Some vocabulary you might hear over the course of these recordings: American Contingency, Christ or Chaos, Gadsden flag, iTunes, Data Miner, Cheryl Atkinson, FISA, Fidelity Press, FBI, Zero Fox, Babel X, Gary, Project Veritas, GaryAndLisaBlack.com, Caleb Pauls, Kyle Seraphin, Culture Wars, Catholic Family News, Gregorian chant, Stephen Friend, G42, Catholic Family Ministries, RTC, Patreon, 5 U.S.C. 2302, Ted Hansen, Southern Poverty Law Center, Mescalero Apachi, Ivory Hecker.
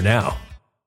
now.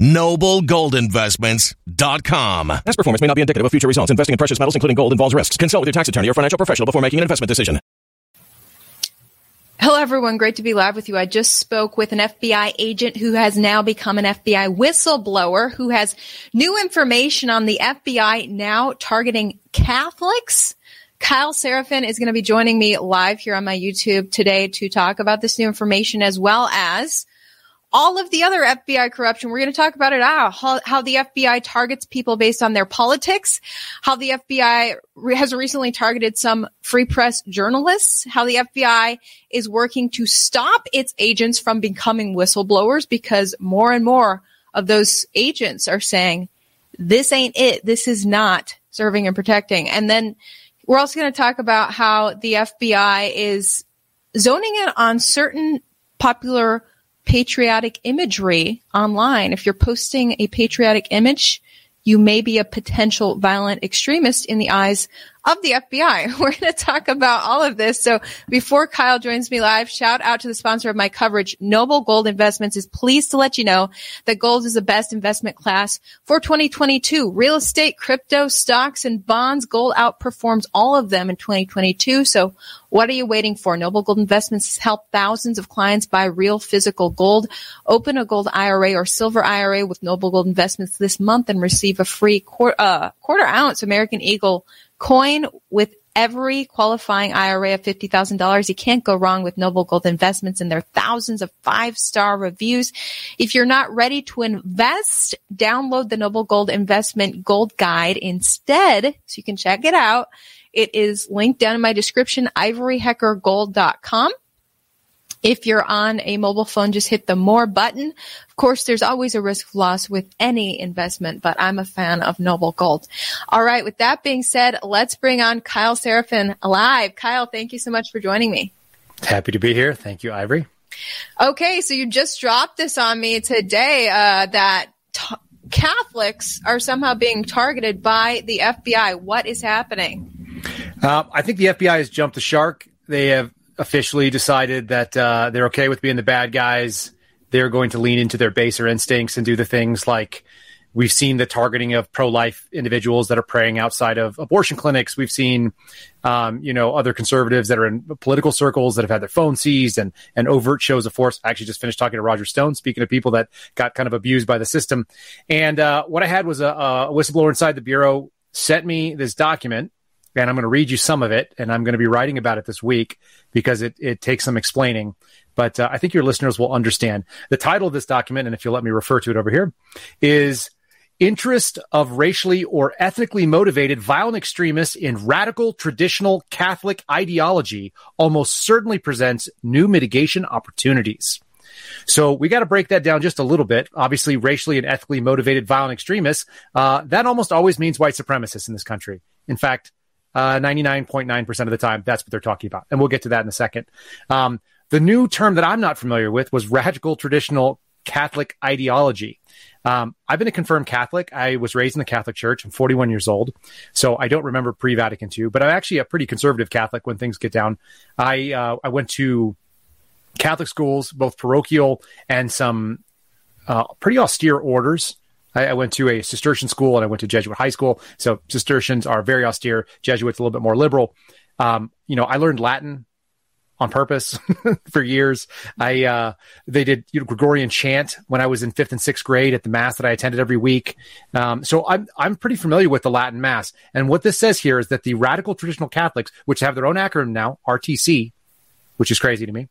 NobleGoldInvestments.com. Past performance may not be indicative of future results. Investing in precious metals, including gold, involves risks. Consult with your tax attorney or financial professional before making an investment decision. Hello, everyone. Great to be live with you. I just spoke with an FBI agent who has now become an FBI whistleblower who has new information on the FBI now targeting Catholics. Kyle Seraphin is going to be joining me live here on my YouTube today to talk about this new information as well as all of the other FBI corruption. We're going to talk about it now, how the FBI targets people based on their politics, how the FBI has recently targeted some free press journalists, how the FBI is working to stop its agents from becoming whistleblowers because more and more of those agents are saying, this ain't it. This is not serving and protecting. And then we're also going to talk about how the FBI is zoning in on certain popular patriotic imagery online. If you're posting a patriotic image, you may be a potential violent extremist in the eyes of the FBI. We're going to talk about all of this. So before Kyle joins me live, shout out to the sponsor of my coverage, Noble Gold Investments is pleased to let you know that gold is the best investment class for 2022. Real estate, crypto, stocks, and bonds. Gold outperforms all of them in 2022. So what are you waiting for? Noble Gold Investments has helped thousands of clients buy real physical gold. Open a gold IRA or silver IRA with Noble Gold Investments this month and receive a free quarter ounce American Eagle coin with every qualifying IRA of $50,000. You can't go wrong with Noble Gold Investments and their thousands of 5-star reviews. If you're not ready to invest, download the Noble Gold Investment Gold Guide instead so you can check it out. It is linked down in my description, ivoryheckergold.com. If you're on a mobile phone, just hit the More button. Of course, there's always a risk of loss with any investment, but I'm a fan of Noble Gold. All right, with that being said, let's bring on Kyle Seraphin live. Kyle, thank you so much for joining me. Happy to be here. Thank you, Ivory. Okay, so you just dropped this on me today that Catholics are somehow being targeted by the FBI. What is happening? I think the FBI has jumped the shark. They have officially decided that they're okay with being the bad guys. They're going to lean into their baser instincts and do the things like we've seen the targeting of pro-life individuals that are praying outside of abortion clinics. We've seen, other conservatives that are in political circles that have had their phone seized and overt shows of force. I actually just finished talking to Roger Stone, speaking of people that got kind of abused by the system. And what I had was a whistleblower inside the Bureau sent me this document. And I'm going to read you some of it, and I'm going to be writing about it this week because it takes some explaining. But I think your listeners will understand. The title of this document, and if you'll let me refer to it over here, is Interest of Racially or Ethnically Motivated Violent Extremists in Radical Traditional Catholic Ideology Almost Certainly Presents New Mitigation Opportunities. So we got to break that down just a little bit. Obviously, racially and ethnically motivated violent extremists, that almost always means white supremacists in this country. In fact, 99.9% of the time, that's what they're talking about. And we'll get to that in a second. The new term that I'm not familiar with was radical traditional Catholic ideology. I've been a confirmed Catholic. I was raised in the Catholic Church. I'm 41 years old, so I don't remember pre-Vatican II, but I'm actually a pretty conservative Catholic when things get down. I went to Catholic schools, both parochial and some pretty austere orders. I went to a Cistercian school and I went to Jesuit high school. So Cistercians are very austere. Jesuits a little bit more liberal. I learned Latin on purpose for years. They did Gregorian chant when I was in 5th and 6th grade at the mass that I attended every week. So I'm pretty familiar with the Latin mass. And what this says here is that the radical traditional Catholics, which have their own acronym now, RTC, which is crazy to me,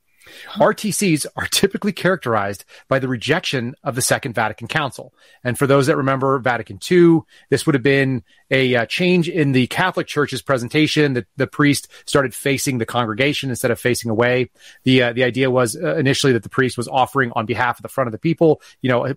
RTCs are typically characterized by the rejection of the Second Vatican Council. And for those that remember Vatican II, this would have been a change in the Catholic Church's presentation. The priest started facing the congregation instead of facing away. The idea was initially that the priest was offering on behalf of the front of the people,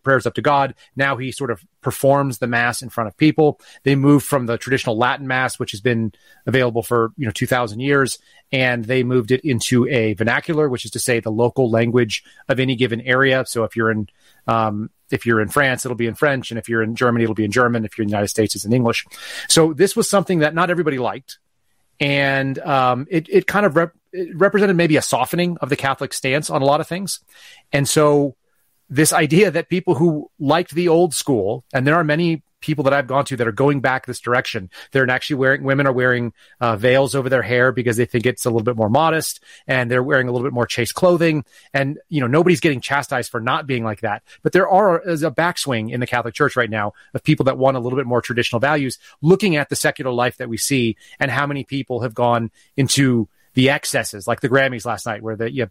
prayers up to God. Now he sort of performs the mass in front of people. They moved from the traditional Latin mass, which has been available for 2,000 years, and they moved it into a vernacular, which is to say the local language of any given area. So if you're in France, it'll be in French, and if you're in Germany, it'll be in German. If you're in the United States, it's in English. So this was something that not everybody liked, and it kind of represented maybe a softening of the Catholic stance on a lot of things. And so this idea that people who liked the old school, and there are many people that I've gone to that are going back this direction. They're actually women are wearing veils over their hair because they think it's a little bit more modest, and they're wearing a little bit more chaste clothing. And, nobody's getting chastised for not being like that. But there is a backswing in the Catholic Church right now of people that want a little bit more traditional values, looking at the secular life that we see and how many people have gone into the excesses, like the Grammys last night, where you have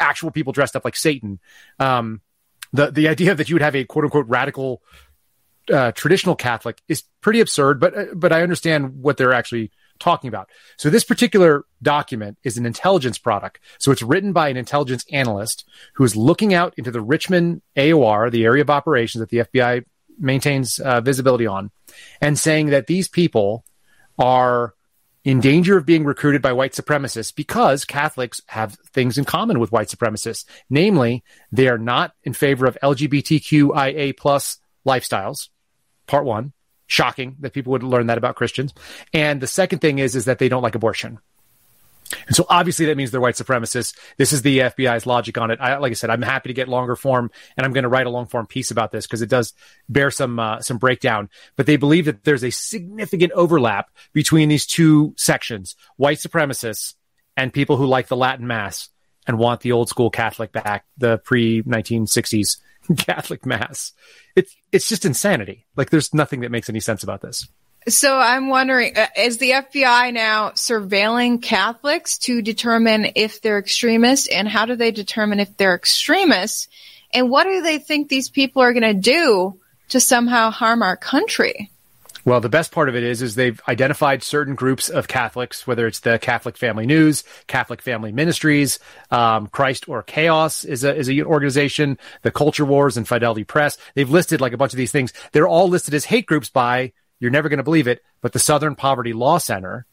actual people dressed up like Satan. The idea that you would have a quote unquote radical traditional Catholic is pretty absurd, but I understand what they're actually talking about. So this particular document is an intelligence product. So it's written by an intelligence analyst who is looking out into the Richmond AOR, the area of operations that the FBI maintains visibility on, and saying that these people are in danger of being recruited by white supremacists because Catholics have things in common with white supremacists. Namely, they are not in favor of LGBTQIA plus lifestyles, part one. Shocking that people would learn that about Christians. And the second thing is that they don't like abortion. And so obviously that means they're white supremacists. This is the FBI's logic on it. Like I said, I'm happy to get longer form, and I'm going to write a long form piece about this because it does bear some breakdown. But they believe that there's a significant overlap between these two sections, white supremacists and people who like the Latin Mass and want the old school Catholic back, the pre-1960s Catholic Mass. It's just insanity. Like, there's nothing that makes any sense about this. So I'm wondering, is the FBI now surveilling Catholics to determine if they're extremists? And how do they determine if they're extremists? And what do they think these people are going to do to somehow harm our country? Well, the best part of it is they've identified certain groups of Catholics, whether it's the Catholic Family News, Catholic Family Ministries, Christ or Chaos is a organization, the Culture Wars and Fidelity Press. They've listed like a bunch of these things. They're all listed as hate groups by, you're never going to believe it, but the Southern Poverty Law Center,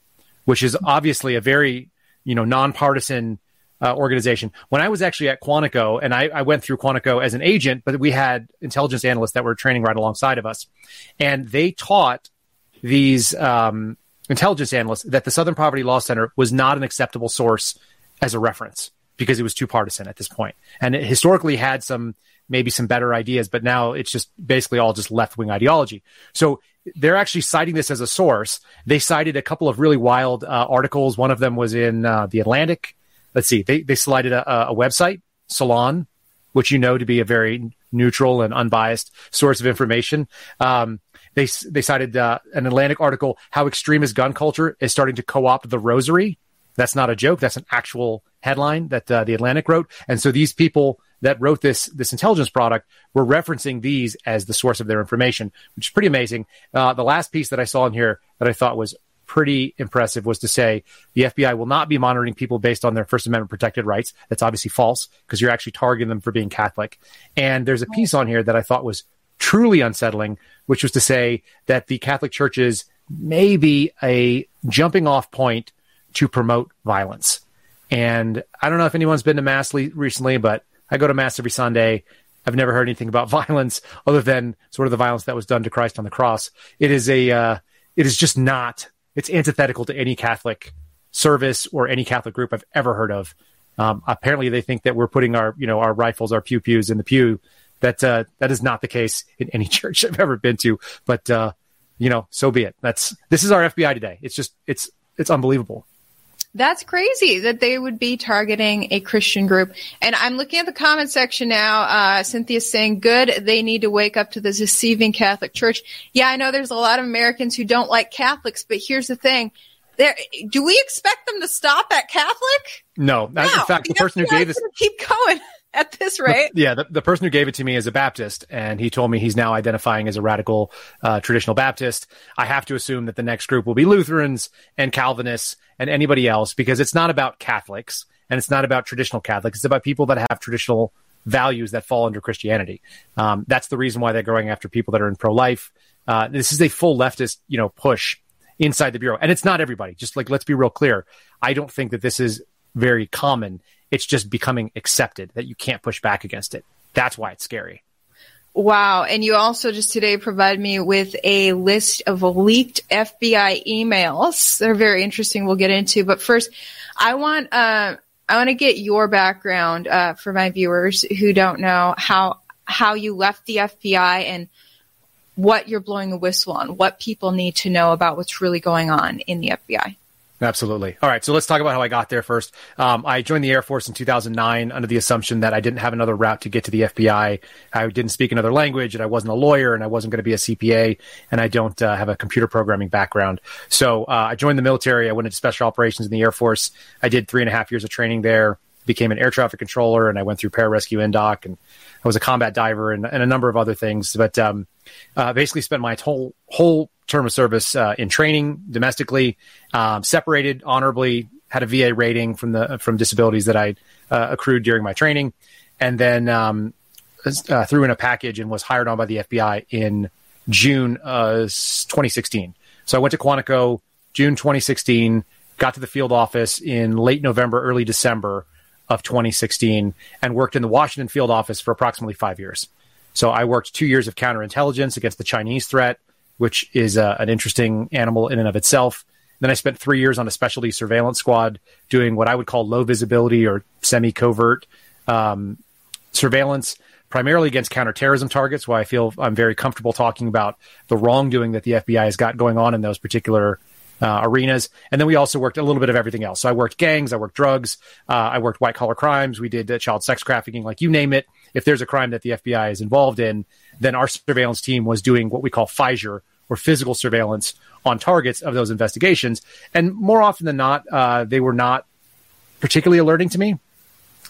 which is obviously a very, nonpartisan organization. When I was actually at Quantico, and I went through Quantico as an agent, but we had intelligence analysts that were training right alongside of us. And they taught these intelligence analysts that the Southern Poverty Law Center was not an acceptable source as a reference because it was too partisan at this point. And it historically had maybe some better ideas, but now it's just basically all just left-wing ideology. So they're actually citing this as a source. They cited a couple of really wild articles. One of them was in The Atlantic. Let's see. They slided a website, Salon, which to be a very neutral and unbiased source of information. They cited an Atlantic article, How Extremist Gun Culture is Starting to Co-opt the Rosary. That's not a joke. That's an actual headline that The Atlantic wrote. And so these people that wrote this intelligence product were referencing these as the source of their information, which is pretty amazing. The last piece that I saw in here that I thought was pretty impressive was to say the FBI will not be monitoring people based on their First Amendment protected rights. That's obviously false because you're actually targeting them for being Catholic. And there's a piece on here that I thought was truly unsettling, which was to say that the Catholic churches may be a jumping off point to promote violence. And I don't know if anyone's been to Mass recently, but I go to Mass every Sunday. I've never heard anything about violence other than sort of the violence that was done to Christ on the cross. It is just not. It's antithetical to any Catholic service or any Catholic group I've ever heard of. Apparently, they think that we're putting our rifles, our pews in the pew. That is not the case in any church I've ever been to. But so be it. This is our FBI today. It's just it's unbelievable. That's crazy that they would be targeting a Christian group. And I'm looking at the comment section now. Cynthia's saying, good, they need to wake up to the deceiving Catholic Church. Yeah, I know there's a lot of Americans who don't like Catholics, but here's the thing. Do we expect them to stop at Catholic? No. In fact, the person who gave this... Keep going at this rate. Yeah, the person who gave it to me is a Baptist, and he told me he's now identifying as a radical traditional Baptist. I have to assume that the next group will be Lutherans and Calvinists and anybody else, because it's not about Catholics and it's not about traditional Catholics. It's about people that have traditional values that fall under Christianity. That's the reason why they're going after people that are in pro-life. This is a full leftist, push inside the Bureau. And it's not everybody. Just let's be real clear. I don't think that this is very common. It's just becoming accepted that you can't push back against it. That's why it's scary. Wow. And you also just today provided me with a list of leaked FBI emails. They're very interesting. We'll get into. But first, I want to get your background for my viewers who don't know how you left the FBI and what you're blowing the whistle on, what people need to know about what's really going on in the FBI. Absolutely. All right. So let's talk about how I got there first. I joined the Air Force in 2009 under the assumption that I didn't have another route to get to the FBI. I didn't speak another language, and I wasn't a lawyer, and I wasn't going to be a CPA, and I don't have a computer programming background. So I joined the military. I went into special operations in the Air Force. I did 3.5 years of training there, became an air traffic controller, and I went through pararescue NDOC, and I was a combat diver and a number of other things. But basically spent my whole term of service in training domestically, separated honorably, had a VA rating from disabilities that I accrued during my training, and then threw in a package and was hired on by the FBI in June 2016. So I went to Quantico June 2016, got to the field office in late November, early December of 2016, and worked in the Washington field office for approximately 5 years. So I worked 2 years of counterintelligence against the Chinese threat, which is an interesting animal in and of itself. Then I spent 3 years on a specialty surveillance squad doing what I would call low visibility or semi-covert surveillance, primarily against counterterrorism targets, where I feel I'm very comfortable talking about the wrongdoing that the FBI has got going on in those particular arenas. And then we also worked a little bit of everything else. So I worked gangs, I worked drugs, I worked white-collar crimes, we did child sex trafficking, like you name it. If there's a crime that the FBI is involved in, then our surveillance team was doing what we call FISA, or physical surveillance, on targets of those investigations. And more often than not, they were not particularly alerting to me.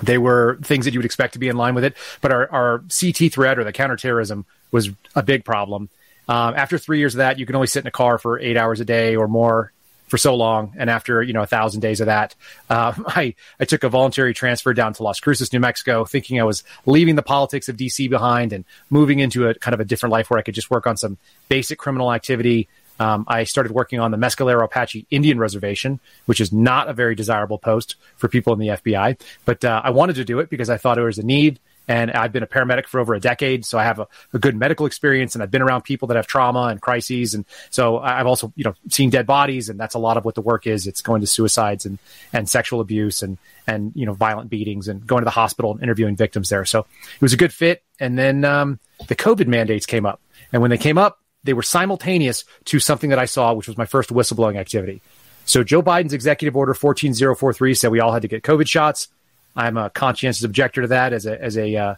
They were things that you would expect to be in line with it. But our CT threat, or the counterterrorism, was a big problem. After 3 years of that, you can only sit in a car for 8 hours a day or more for so long. And after 1,000 days of that, I took a voluntary transfer down to Las Cruces, New Mexico, thinking I was leaving the politics of D.C. behind and moving into a kind of a different life where I could just work on some basic criminal activity. I started working on the Mescalero Apachi Indian Reservation, which is not a very desirable post for people in the FBI. But I wanted to do it because I thought it was a need. And I've been a paramedic for over a decade, so I have a good medical experience, and I've been around people that have trauma and crises. And so I've also, seen dead bodies, and that's a lot of what the work is. It's going to suicides and sexual abuse and violent beatings, and going to the hospital and interviewing victims there. So it was a good fit. And then the COVID mandates came up. And when they came up, they were simultaneous to something that I saw, which was my first whistleblowing activity. So Joe Biden's executive order 14043 said we all had to get COVID shots. I'm a conscientious objector to that as a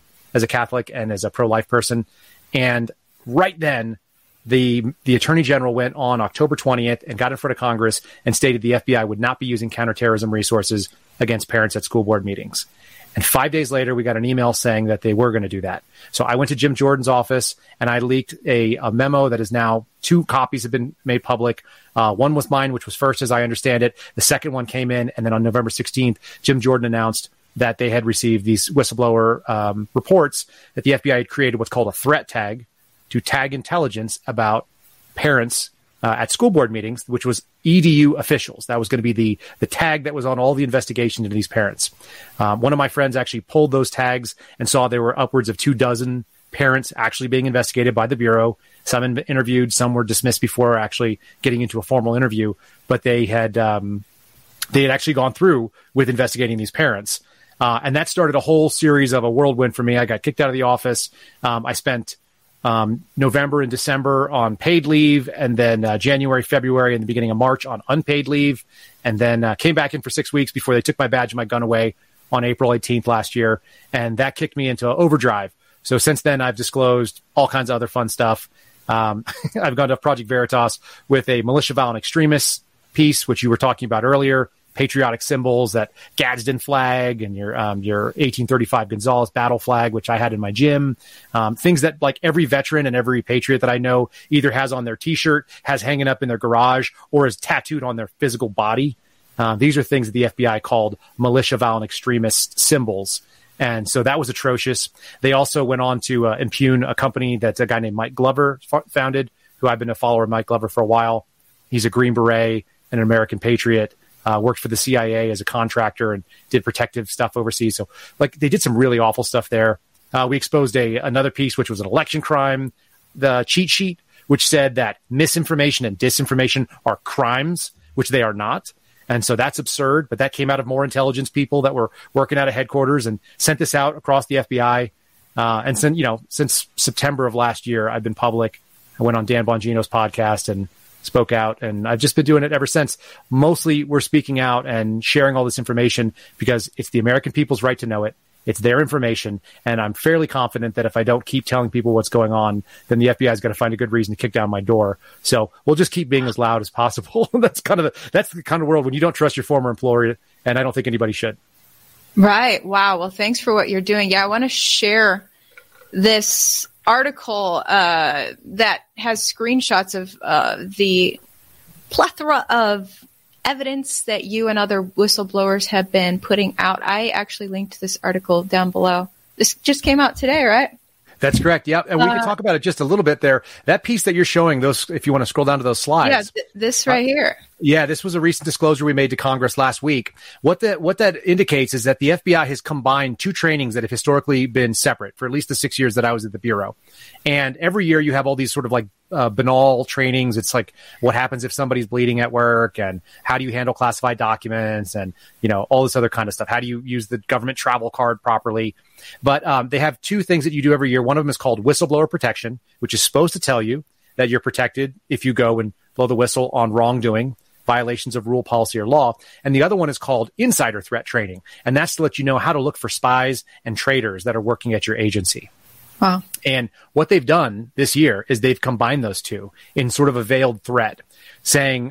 Catholic and as a pro-life person. And right then, the Attorney General went on October 20th and got in front of Congress and stated the FBI would not be using counterterrorism resources against parents at school board meetings. And 5 days later, we got an email saying that they were going to do that. So I went to Jim Jordan's office and I leaked a memo that is now, 2 copies have been made public. One was mine, which was first, as I understand it. The second one came in. And then on November 16th, Jim Jordan announced that they had received these whistleblower reports that the FBI had created what's called a threat tag to tag intelligence about parents at school board meetings, which was EDU officials. That was going to be the tag that was on all the investigation into these parents. One of my friends actually pulled those tags and saw there were upwards of 24 parents actually being investigated by the Bureau. Some interviewed, some were dismissed before actually getting into a formal interview, but they had actually gone through with investigating these parents. And that started a whole series of a whirlwind for me. I got kicked out of the office. I spent November and December on paid leave, and then January, February, and the beginning of March on unpaid leave, and then came back in for 6 weeks before they took my badge and my gun away on April 18th last year. And that kicked me into overdrive. So since then, I've disclosed all kinds of other fun stuff. I've gone to Project Veritas with a militia violent extremists piece, which you were talking about earlier. Patriotic symbols, that Gadsden flag and your 1835 Gonzales battle flag, which I had in my gym, things that like every veteran and every patriot that I know either has on their T-shirt, has hanging up in their garage, or is tattooed on their physical body. These are things that the FBI called militia violent extremist symbols. And so that was atrocious. They also went on to impugn a company that a guy named Mike Glover founded, who I've been a follower of Mike Glover for a while. He's a Green Beret and an American patriot. Worked for the CIA as a contractor and did protective stuff overseas. So like they did some really awful stuff there. We exposed another piece, which was an election crime, the cheat sheet, which said that misinformation and disinformation are crimes, which they are not. And so that's absurd. But that came out of more intelligence people that were working out of headquarters and sent this out across the FBI. And since, since September of last year, I've been public. I went on Dan Bongino's podcast and spoke out, and I've just been doing it ever since. Mostly we're speaking out and sharing all this information because it's the American people's right to know it. It's their information. And I'm fairly confident that if I don't keep telling people what's going on, then the FBI is going to find a good reason to kick down my door. So we'll just keep being as loud as possible. That's the kind of world when you don't trust your former employer, and I don't think anybody should. Right. Wow. Well, thanks for what you're doing. Yeah. I want to share this article that has screenshots of the plethora of evidence that you and other whistleblowers have been putting out. I actually linked this article down below. This just came out today, right? That's correct. Yeah. And we can talk about it just a little bit there. That piece that you're showing, those, if you want to scroll down to those slides. Yeah, this right here. Yeah, this was a recent disclosure we made to Congress last week. What that indicates is that the FBI has combined 2 trainings that have historically been separate for at least the 6 years that I was at the Bureau. And every year you have all these sort of like banal trainings. It's like, what happens if somebody's bleeding at work, and how do you handle classified documents, and, you know, all this other kind of stuff. How do you use the government travel card properly? But they have two things that you do every year. One of them is called whistleblower protection, which is supposed to tell you that you're protected if you go and blow the whistle on wrongdoing, violations of rule, policy, or law. And the other one is called insider threat training. And that's to let you know how to look for spies and traitors that are working at your agency. Wow. And what they've done this year is they've combined those two in sort of a veiled threat, saying,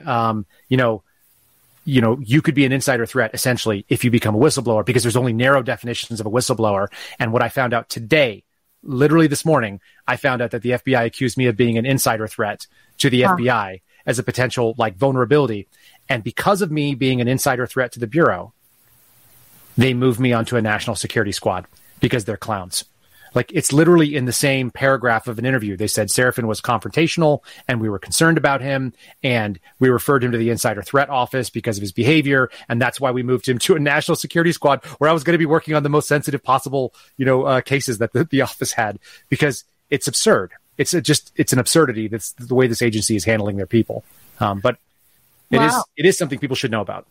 you could be an insider threat, essentially, if you become a whistleblower, because there's only narrow definitions of a whistleblower. And what I found out today, literally this morning, I found out that the FBI accused me of being an insider threat to the FBI as a potential vulnerability. And because of me being an insider threat to the Bureau, they moved me onto a national security squad because they're clowns. It's literally in the same paragraph of an interview. They said Seraphin was confrontational and we were concerned about him, and we referred him to the insider threat office because of his behavior. And that's why we moved him to a national security squad, where I was going to be working on the most sensitive possible, cases that the office had, because it's absurd. It's an absurdity. That's the way this agency is handling their people. But it is something people should know about.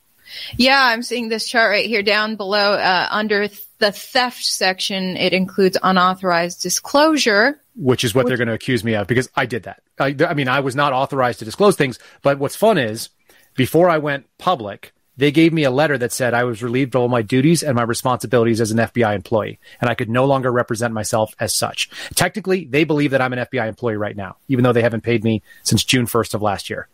Yeah, I'm seeing this chart right here down below under the theft section. It includes unauthorized disclosure, which is what they're going to accuse me of, because I did that. I was not authorized to disclose things. But what's fun is, before I went public, they gave me a letter that said I was relieved of all my duties and my responsibilities as an FBI employee, and I could no longer represent myself as such. Technically, they believe that I'm an FBI employee right now, even though they haven't paid me since June 1st of last year.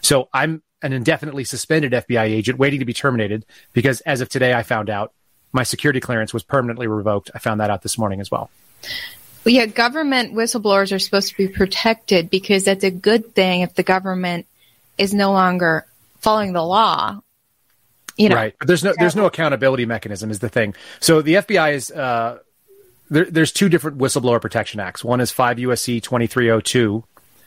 So I'm an indefinitely suspended FBI agent waiting to be terminated, because as of today, I found out my security clearance was permanently revoked. I found that out this morning as well. Well, yeah, government whistleblowers are supposed to be protected, because that's a good thing if the government is no longer following the law. Right. But there's no accountability mechanism is the thing. So the FBI is there's two different whistleblower protection acts. One is 5 U.S.C. 2302.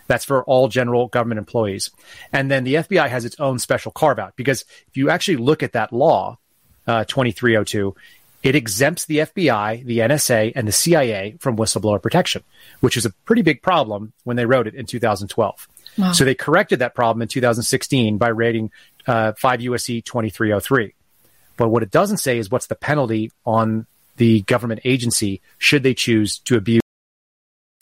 That's for all general government employees. And then the FBI has its own special carve-out, because if you actually look at that law, 2302, it exempts the FBI, the NSA, and the CIA from whistleblower protection, which is a pretty big problem when they wrote it in 2012. Wow. So they corrected that problem in 2016 by rating 5 U.S.C. 2303. But what it doesn't say is what's the penalty on the government agency should they choose to abuse.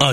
A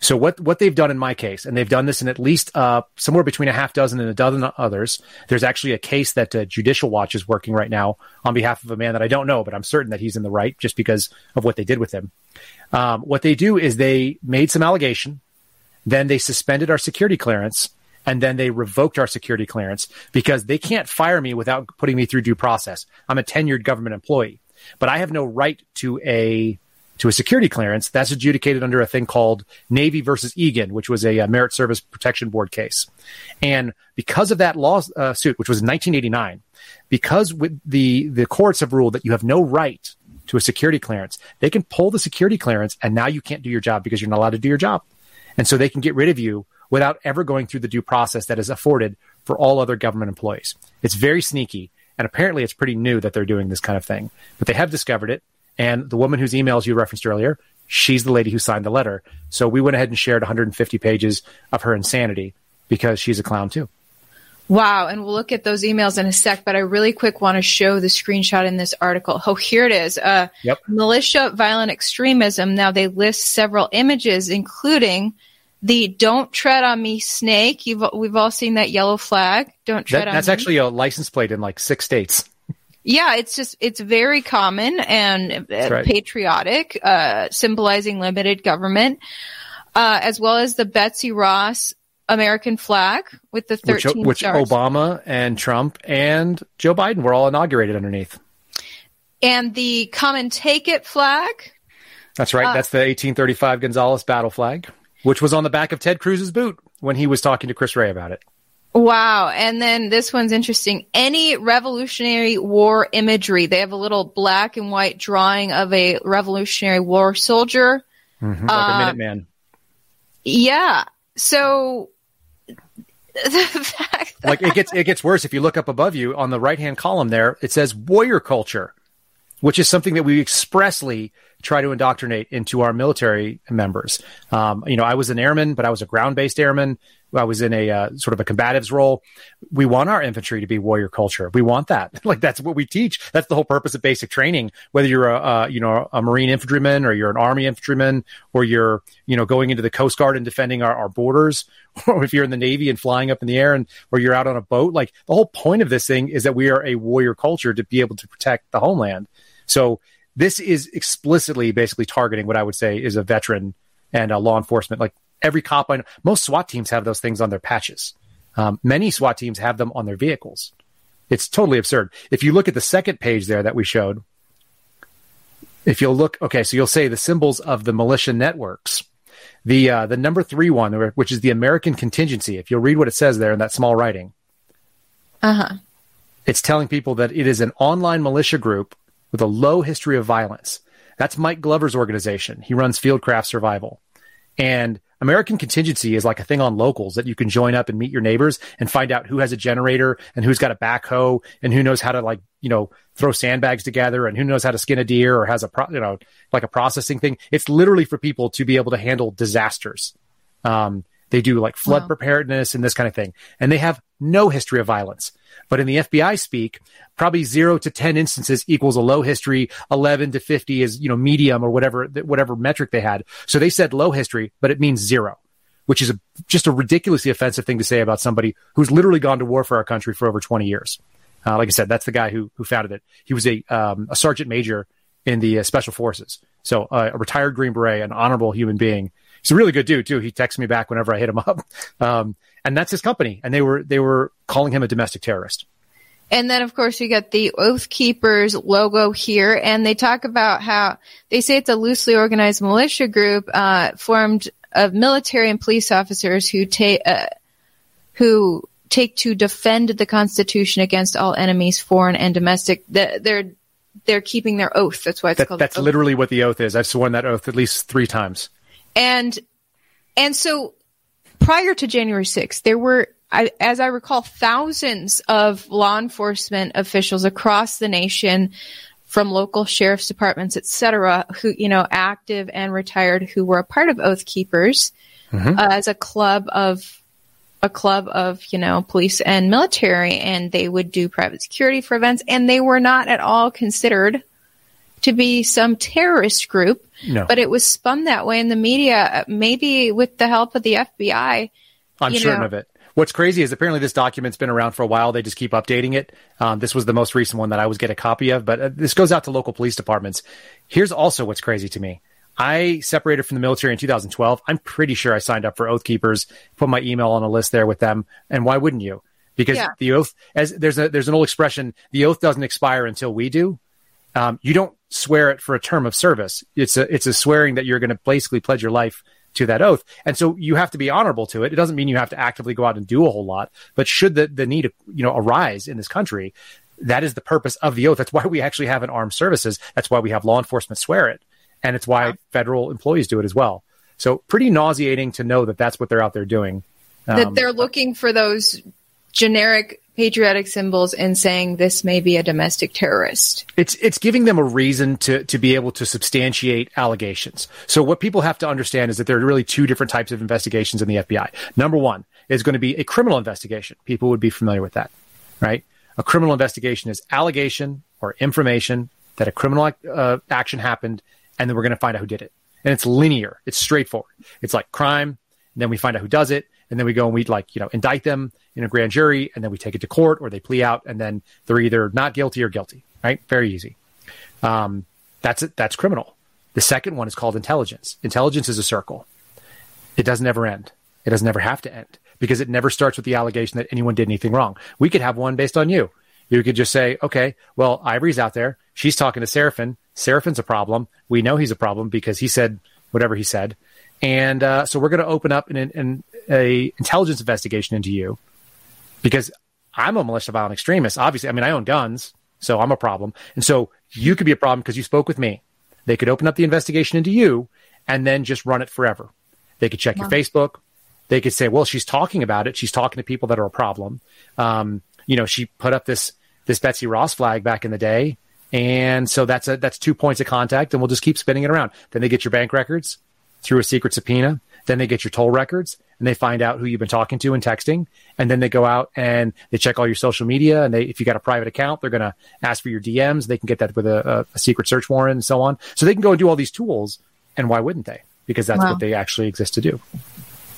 So what they've done in my case, and they've done this in at least somewhere between a half dozen and a dozen others, there's actually a case that Judicial Watch is working right now on behalf of a man that I don't know, but I'm certain that he's in the right just because of what they did with him. What they do is they made some allegation, then they suspended our security clearance, and then they revoked our security clearance because they can't fire me without putting me through due process. I'm a tenured government employee, but I have no right to a security clearance. That's adjudicated under a thing called Navy versus Egan, which was a Merit Service Protection Board case. And because of that lawsuit, which was in 1989, because with the courts have ruled that you have no right to a security clearance, they can pull the security clearance, and now you can't do your job because you're not allowed to do your job. And so they can get rid of you without ever going through the due process that is afforded for all other government employees. It's very sneaky, and apparently it's pretty new that they're doing this kind of thing. But they have discovered it. And the woman whose emails you referenced earlier, she's the lady who signed the letter. So we went ahead and shared 150 pages of her insanity because she's a clown too. Wow. And we'll look at those emails in a sec, but I really quick want to show the screenshot in this article. Oh, here it is. Militia violent extremism. Now they list several images, including the "Don't Tread on Me" snake. We've all seen that yellow flag. Don't tread on me. That's actually a license plate in like 6 states. Yeah, it's very common and patriotic, symbolizing limited government, as well as the Betsy Ross American flag with the 13 stars. Which Obama and Trump and Joe Biden were all inaugurated underneath. And the "Come and Take It" flag. That's right. That's the 1835 Gonzales battle flag, which was on the back of Ted Cruz's boot when he was talking to Chris Wray about it. Wow. And then this one's interesting. Any Revolutionary War imagery. They have a little black and white drawing of a Revolutionary War soldier. Mm-hmm, like a Minuteman. Yeah. So the fact that... Like it gets worse. If you look up above you on the right-hand column there, it says warrior culture, which is something that we expressly try to indoctrinate into our military members. I was an airman, but I was a ground-based airman. I was in a sort of a combatives role. We want our infantry to be warrior culture. We want that. Like, that's what we teach. That's the whole purpose of basic training. Whether you're a Marine infantryman or you're an Army infantryman or you're, going into the Coast Guard and defending our borders, or if you're in the Navy and flying up in the air or you're out on a boat, like the whole point of this thing is that we are a warrior culture to be able to protect the homeland. So this is explicitly basically targeting what I would say is a veteran and a law enforcement. Like every cop I know, most SWAT teams have those things on their patches. Many SWAT teams have them on their vehicles. It's totally absurd. If you look at the second page there that we showed, so you'll say the symbols of the militia networks. The number 3 one, which is the American Contingency. If you'll read what it says there in that small writing, it's telling people that it is an online militia group with a low history of violence. That's Mike Glover's organization. He runs Fieldcraft Survival. And American Contingency is like a thing on Locals that you can join up and meet your neighbors and find out who has a generator and who's got a backhoe and who knows how to throw sandbags together and who knows how to skin a deer or has a processing thing. It's literally for people to be able to handle disasters. They do like flood preparedness and this kind of thing. And they have no history of violence. But in the FBI speak, probably 0 to 10 instances equals a low history. 11 to 50 is, medium or whatever metric they had. So they said low history, but it means 0, which is just a ridiculously offensive thing to say about somebody who's literally gone to war for our country for over 20 years. Like I said, that's the guy who founded it. He was a sergeant major in the Special Forces. So a retired Green Beret, an honorable human being. He's a really good dude, too. He texts me back whenever I hit him up. And that's his company. And they were calling him a domestic terrorist. And then, of course, you got the Oath Keepers logo here. And they talk about how they say it's a loosely organized militia group formed of military and police officers who take to defend the Constitution against all enemies, foreign and domestic. They're keeping their oath. That's why it's called. That's literally what the oath is. I've sworn that oath at least 3 times. And so prior to January 6th, there were, as I recall, thousands of law enforcement officials across the nation, from local sheriff's departments, et cetera, who, active and retired, who were a part of Oath Keepers as a club of, police and military, and they would do private security for events, and they were not at all considered to be some terrorist group. No. But it was spun that way in the media, maybe with the help of the FBI. I'm certain of it. What's crazy is apparently this document's been around for a while. They just keep updating it. This was the most recent one that I was get a copy of, but this goes out to local police departments. Here's also what's crazy to me. I separated from the military in 2012. I'm pretty sure I signed up for Oath Keepers, put my email on a list there with them. And why wouldn't you? Because the oath, as there's an old expression, the oath doesn't expire until we do. You don't swear it for a term of service. It's a swearing that you're going to basically pledge your life to that oath. And so you have to be honorable to it. It doesn't mean you have to actively go out and do a whole lot, but should the need arise in this country, that is the purpose of the oath. That's why we actually have an armed services. That's why we have law enforcement swear it. And it's why federal employees do it as well. So pretty nauseating to know that that's what they're out there doing. That they're looking for those generic patriotic symbols and saying this may be a domestic terrorist. It's giving them a reason to be able to substantiate allegations. So what people have to understand is that there are really 2 different types of investigations in the FBI. Number 1 is going to be a criminal investigation. People would be familiar with that, right? A criminal investigation is allegation or information that a criminal action happened, and then we're going to find out who did it. And it's linear. It's straightforward. It's like crime, and then we find out who does it, and then we go and we indict them in a grand jury, and then we take it to court, or they plea out, and then they're either not guilty or guilty, right? Very easy. That's it. That's criminal. The second one is called intelligence. Intelligence is a circle. It doesn't ever end. It doesn't ever have to end, because it never starts with the allegation that anyone did anything wrong. We could have one based on you. You could just say, okay, well, Ivory's out there. She's talking to Seraphin. Seraphin's a problem. We know he's a problem because he said whatever he said. And so we're going to open up an intelligence investigation into you, because I'm a militia violent extremist. Obviously, I own guns, so I'm a problem. And so you could be a problem because you spoke with me. They could open up the investigation into you and then just run it forever. They could check your Facebook. They could say, well, she's talking about it. She's talking to people that are a problem. She put up this Betsy Ross flag back in the day. And so that's 2 points of contact, and we'll just keep spinning it around. Then they get your bank records through a secret subpoena. Then they get your toll records, and they find out who you've been talking to and texting. And then they go out and they check all your social media. And if you got a private account, they're going to ask for your DMs. They can get that with a secret search warrant and so on. So they can go and do all these tools. And why wouldn't they? Because that's what they actually exist to do.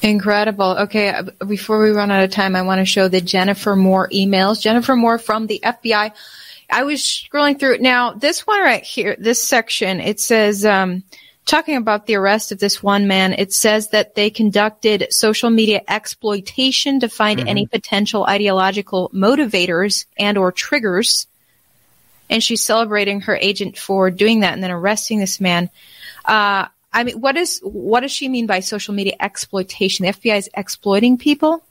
Incredible. Okay, before we run out of time, I want to show the Jennifer Moore emails. Jennifer Moore from the FBI. I was scrolling through it. Now, this one right here, this section, it says... talking about the arrest of this one man, it says that they conducted social media exploitation to find any potential ideological motivators and or triggers. And she's celebrating her agent for doing that and then arresting this man. What does she mean by social media exploitation? The FBI is exploiting people?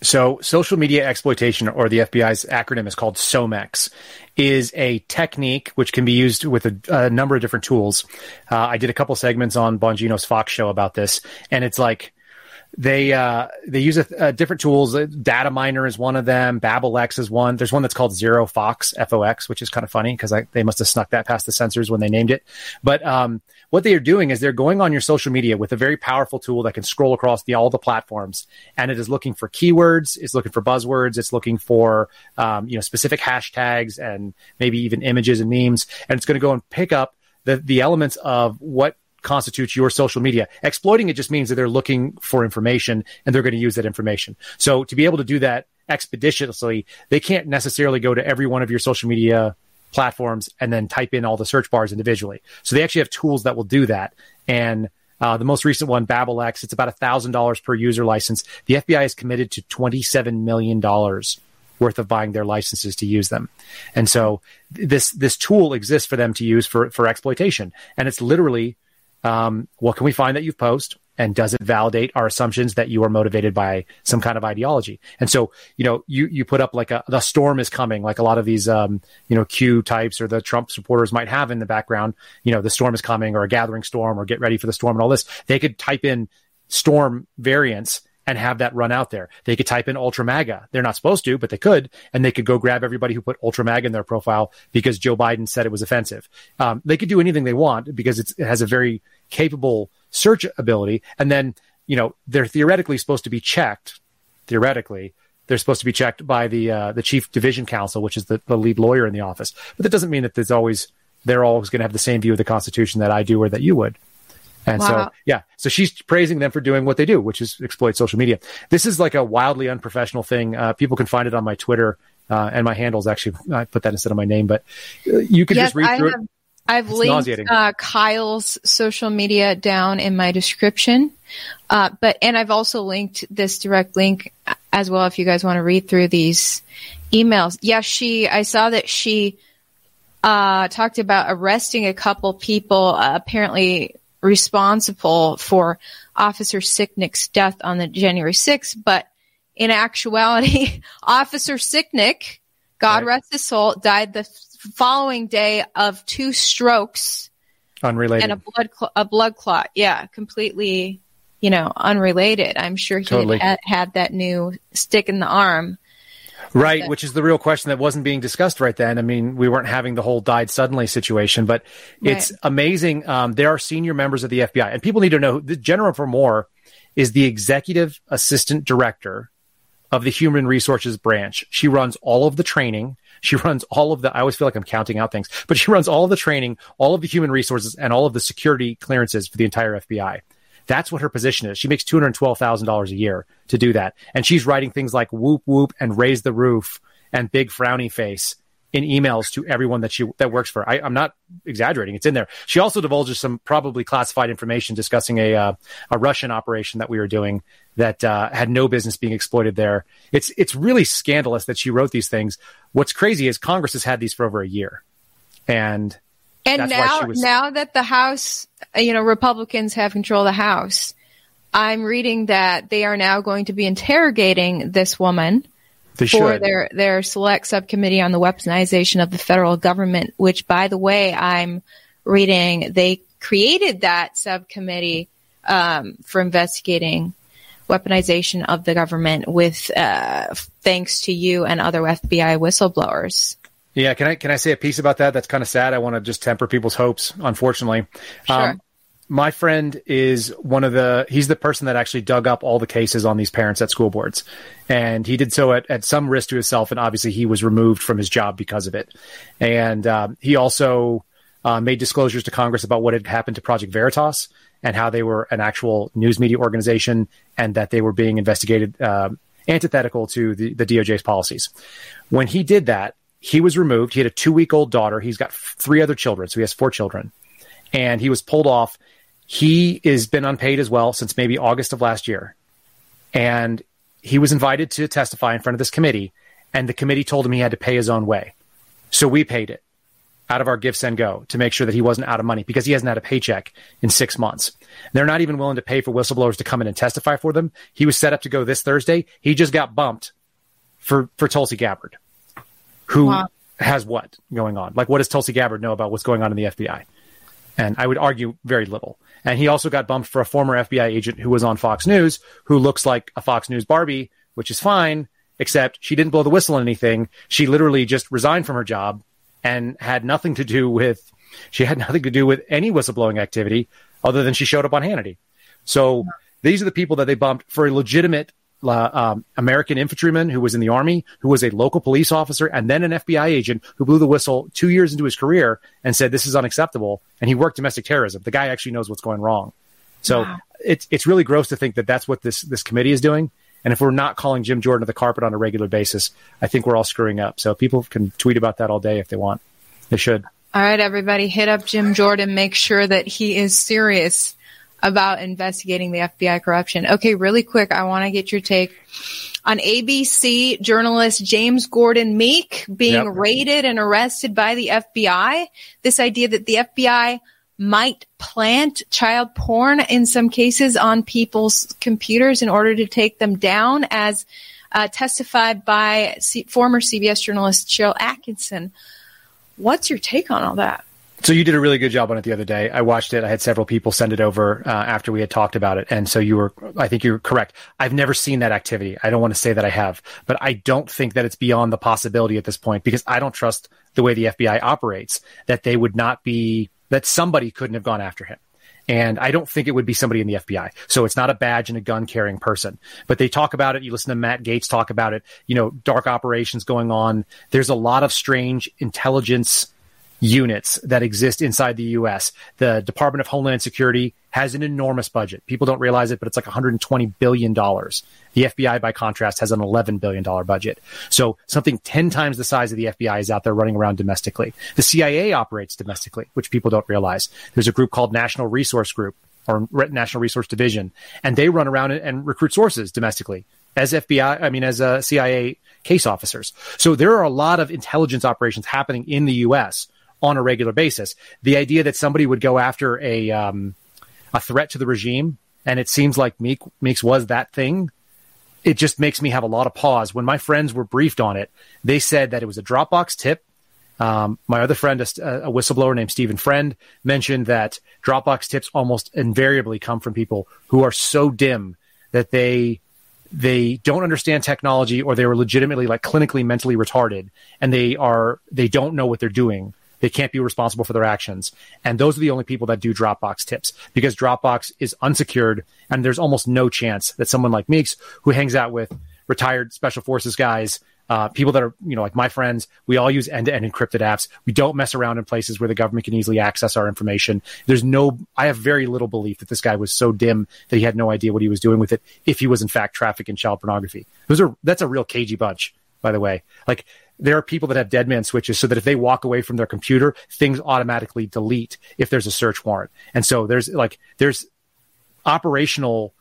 So social media exploitation, or the FBI's acronym is called SOMEX, is a technique which can be used with a number of different tools. I did a couple segments on Bongino's Fox show about this, and it's like they use different tools. Data miner is one of them. Babel X is one. There's one that's called Zero Fox, FOX, which is kind of funny because they must have snuck that past the censors when they named it. But what they are doing is they're going on your social media with a very powerful tool that can scroll across all the platforms, and it is looking for keywords, it's looking for buzzwords, it's looking for specific hashtags and maybe even images and memes, and it's going to go and pick up the elements of what constitutes your social media. Exploiting it just means that they're looking for information and they're going to use that information. So to be able to do that expeditiously, they can't necessarily go to every one of your social media platforms and then type in all the search bars individually. So they actually have tools that will do that. And the most recent one, Babel X, it's about $1,000 per user license. The FBI is committed to $27 million worth of buying their licenses to use them. And so this tool exists for them to use for exploitation. And it's literally, what can we find that you've posted? And does it validate our assumptions that you are motivated by some kind of ideology? And so, you know, you put up like the storm is coming, like a lot of these, Q types or the Trump supporters might have in the background, you know, the storm is coming or a gathering storm or get ready for the storm and all this. They could type in storm variants and have that run out there. They could type in Ultra MAGA. They're not supposed to, but they could. And they could go grab everybody who put Ultra MAGA in their profile because Joe Biden said it was offensive. They could do anything they want because it has a very capable search ability. And then, you know, they're theoretically supposed to be checked. Theoretically, they're supposed to be checked by the chief division counsel, which is the lead lawyer in the office. But that doesn't mean that they're always going to have the same view of the Constitution that I do or that you would. And wow. So she's praising them for doing what they do, which is exploit social media. This is like a wildly unprofessional thing. People can find it on my Twitter and my handles. Actually, I put that instead of my name, but you can just read through it. I've linked Kyle's social media down in my description, and I've also linked this direct link as well if you guys want to read through these emails. Yeah, I saw that she talked about arresting a couple people apparently responsible for Officer Sicknick's death on the January 6th, but in actuality, Officer Sicknick, God rest his soul, died the following day of two strokes, unrelated, and a blood clot. Yeah, completely, you know, unrelated. I'm sure he had that new stick in the arm, right? Which is the real question that wasn't being discussed right then. I mean, we weren't having the whole died suddenly situation, but it's amazing. There are senior members of the FBI, and people need to know. Jennifer Moore is the executive assistant director of the Human Resources Branch. She runs all of the training. She runs all of the, I always feel like I'm counting out things, but she runs all of the training, all of the human resources, and all of the security clearances for the entire FBI. That's what her position is. She makes $212,000 a year to do that. And she's writing things like whoop, whoop, and raise the roof, and big frowny face in emails to everyone that works for her. I'm not exaggerating. It's in there. She also divulges some probably classified information discussing a Russian operation that we were doing that had no business being exploited there. It's really scandalous that she wrote these things. What's crazy is Congress has had these for over a year. And now that the House, you know, Republicans have control of the House, I'm reading that they are now going to be interrogating this woman for their select subcommittee on the weaponization of the federal government, which, by the way, I'm reading they created that subcommittee for investigating weaponization of the government with thanks to you and other FBI whistleblowers. Yeah. Can I say a piece about that? That's kind of sad. I want to just temper people's hopes, unfortunately. Sure. My friend is he's the person that actually dug up all the cases on these parents at school boards. And he did so at some risk to himself. And obviously he was removed from his job because of it. And he also made disclosures to Congress about what had happened to Project Veritas and how they were an actual news media organization and that they were being investigated antithetical to the DOJ's policies. When he did that, he was removed. He had a 2-week-old daughter. He's got 3 other children. So he has 4 children. And he was pulled off. He has been unpaid as well since maybe August of last year. And he was invited to testify in front of this committee. And the committee told him he had to pay his own way. So we paid it out of our Give, Send, Go to make sure that he wasn't out of money because he hasn't had a paycheck in 6 months. They're not even willing to pay for whistleblowers to come in and testify for them. He was set up to go this Thursday. He just got bumped for Tulsi Gabbard, who has what going on? Like, what does Tulsi Gabbard know about what's going on in the FBI? And I would argue very little. And he also got bumped for a former FBI agent who was on Fox News, who looks like a Fox News Barbie, which is fine, except she didn't blow the whistle on anything. She literally just resigned from her job and had nothing to do with any whistleblowing activity other than she showed up on Hannity. So these are the people that they bumped for a legitimate American infantryman who was in the Army, who was a local police officer, and then an FBI agent who blew the whistle 2 years into his career and said, this is unacceptable. And he worked domestic terrorism. The guy actually knows what's going wrong. So wow. It's really gross to think that that's what this committee is doing. And if we're not calling Jim Jordan to the carpet on a regular basis, I think we're all screwing up. So people can tweet about that all day if they want. They should. All right, everybody, hit up Jim Jordan. Make sure that he is serious about investigating the FBI corruption. Okay, really quick, I want to get your take on ABC journalist James Gordon Meek being raided and arrested by the FBI. This idea that the FBI might plant child porn in some cases on people's computers in order to take them down, as testified by former CBS journalist Cheryl Atkinson. What's your take on all that? So you did a really good job on it the other day. I watched it. I had several people send it over after we had talked about it. And so I think you're correct. I've never seen that activity. I don't want to say that I have, but I don't think that it's beyond the possibility at this point, because I don't trust the way the FBI operates, that they would not be, that somebody couldn't have gone after him. And I don't think it would be somebody in the FBI. So it's not a badge and a gun-carrying person. But they talk about it. You listen to Matt Gaetz talk about it. You know, dark operations going on. There's a lot of strange intelligence units that exist inside the U.S. The Department of Homeland Security has an enormous budget. People don't realize it, but it's like $120 billion. The FBI, by contrast, has an $11 billion budget. So something 10 times the size of the FBI is out there running around domestically. The CIA operates domestically, which people don't realize. There's a group called National Resource Group or National Resource Division, and they run around and recruit sources domestically as FBI, as CIA case officers. So there are a lot of intelligence operations happening in the U.S. on a regular basis. The idea that somebody would go after a threat to the regime, and it seems like Meeks was that thing, it just makes me have a lot of pause. When my friends were briefed on it, they said that it was a Dropbox tip. My other friend, a whistleblower named Stephen Friend, mentioned that Dropbox tips almost invariably come from people who are so dim that they don't understand technology, or they were legitimately clinically mentally retarded, and they don't know what they're doing. They can't be responsible for their actions. And those are the only people that do Dropbox tips, because Dropbox is unsecured, and there's almost no chance that someone like Meeks, who hangs out with retired special forces guys, people that are, like my friends, we all use end-to-end encrypted apps. We don't mess around in places where the government can easily access our information. I have very little belief that this guy was so dim that he had no idea what he was doing with it, if he was in fact trafficking child pornography. That's a real cagey bunch, by the way. There are people that have dead man switches so that if they walk away from their computer, things automatically delete if there's a search warrant. And so there's operational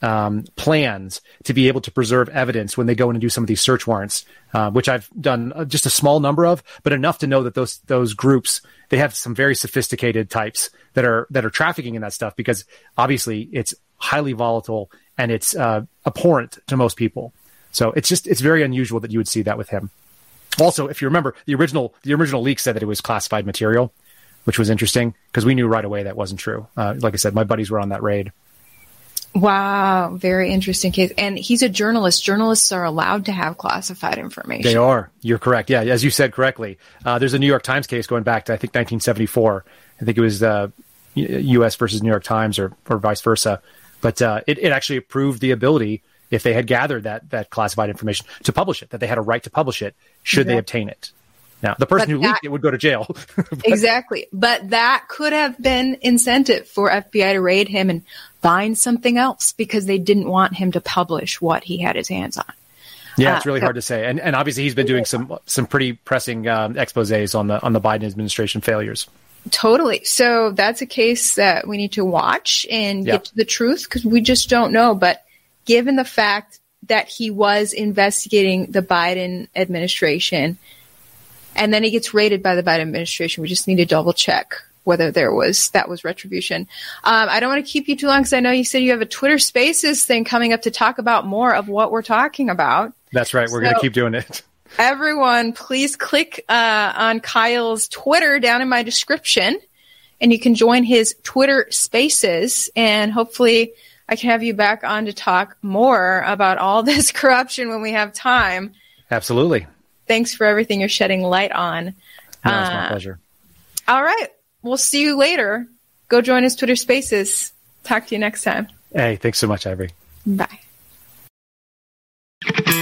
plans to be able to preserve evidence when they go in and do some of these search warrants, which I've done just a small number of, but enough to know that those groups, they have some very sophisticated types that are trafficking in that stuff, because obviously it's highly volatile and it's abhorrent to most people. So it's very unusual that you would see that with him. Also, if you remember, the original leak said that it was classified material, which was interesting because we knew right away that wasn't true. Like I said, my buddies were on that raid. Wow. Very interesting case. And he's a journalist. Journalists are allowed to have classified information. They are. You're correct. Yeah. As you said correctly, there's a New York Times case going back to, I think, 1974. I think it was U.S. versus New York Times or vice versa. But it actually proved the ability, if they had gathered that classified information, to publish it, that they had a right to publish it, should they obtain it. Now, the person who leaked it would go to jail. Exactly. But that could have been incentive for FBI to raid him and find something else, because they didn't want him to publish what he had his hands on. Yeah, it's really hard to say. And obviously, he's been doing some pretty pressing exposés on the Biden administration failures. Totally. So that's a case that we need to watch and get to the truth, because we just don't know. But given the fact that he was investigating the Biden administration and then he gets raided by the Biden administration, we just need to double check whether that was retribution. I don't want to keep you too long, because I know you said you have a Twitter Spaces thing coming up to talk about more of what we're talking about. That's right. We're going to keep doing it. Everyone, please click on Kyle's Twitter down in my description, and you can join his Twitter Spaces, and hopefully I can have you back on to talk more about all this corruption when we have time. Absolutely. Thanks for everything you're shedding light on. No, it's my pleasure. All right. We'll see you later. Go join us Twitter Spaces. Talk to you next time. Hey, thanks so much, Ivory. Bye.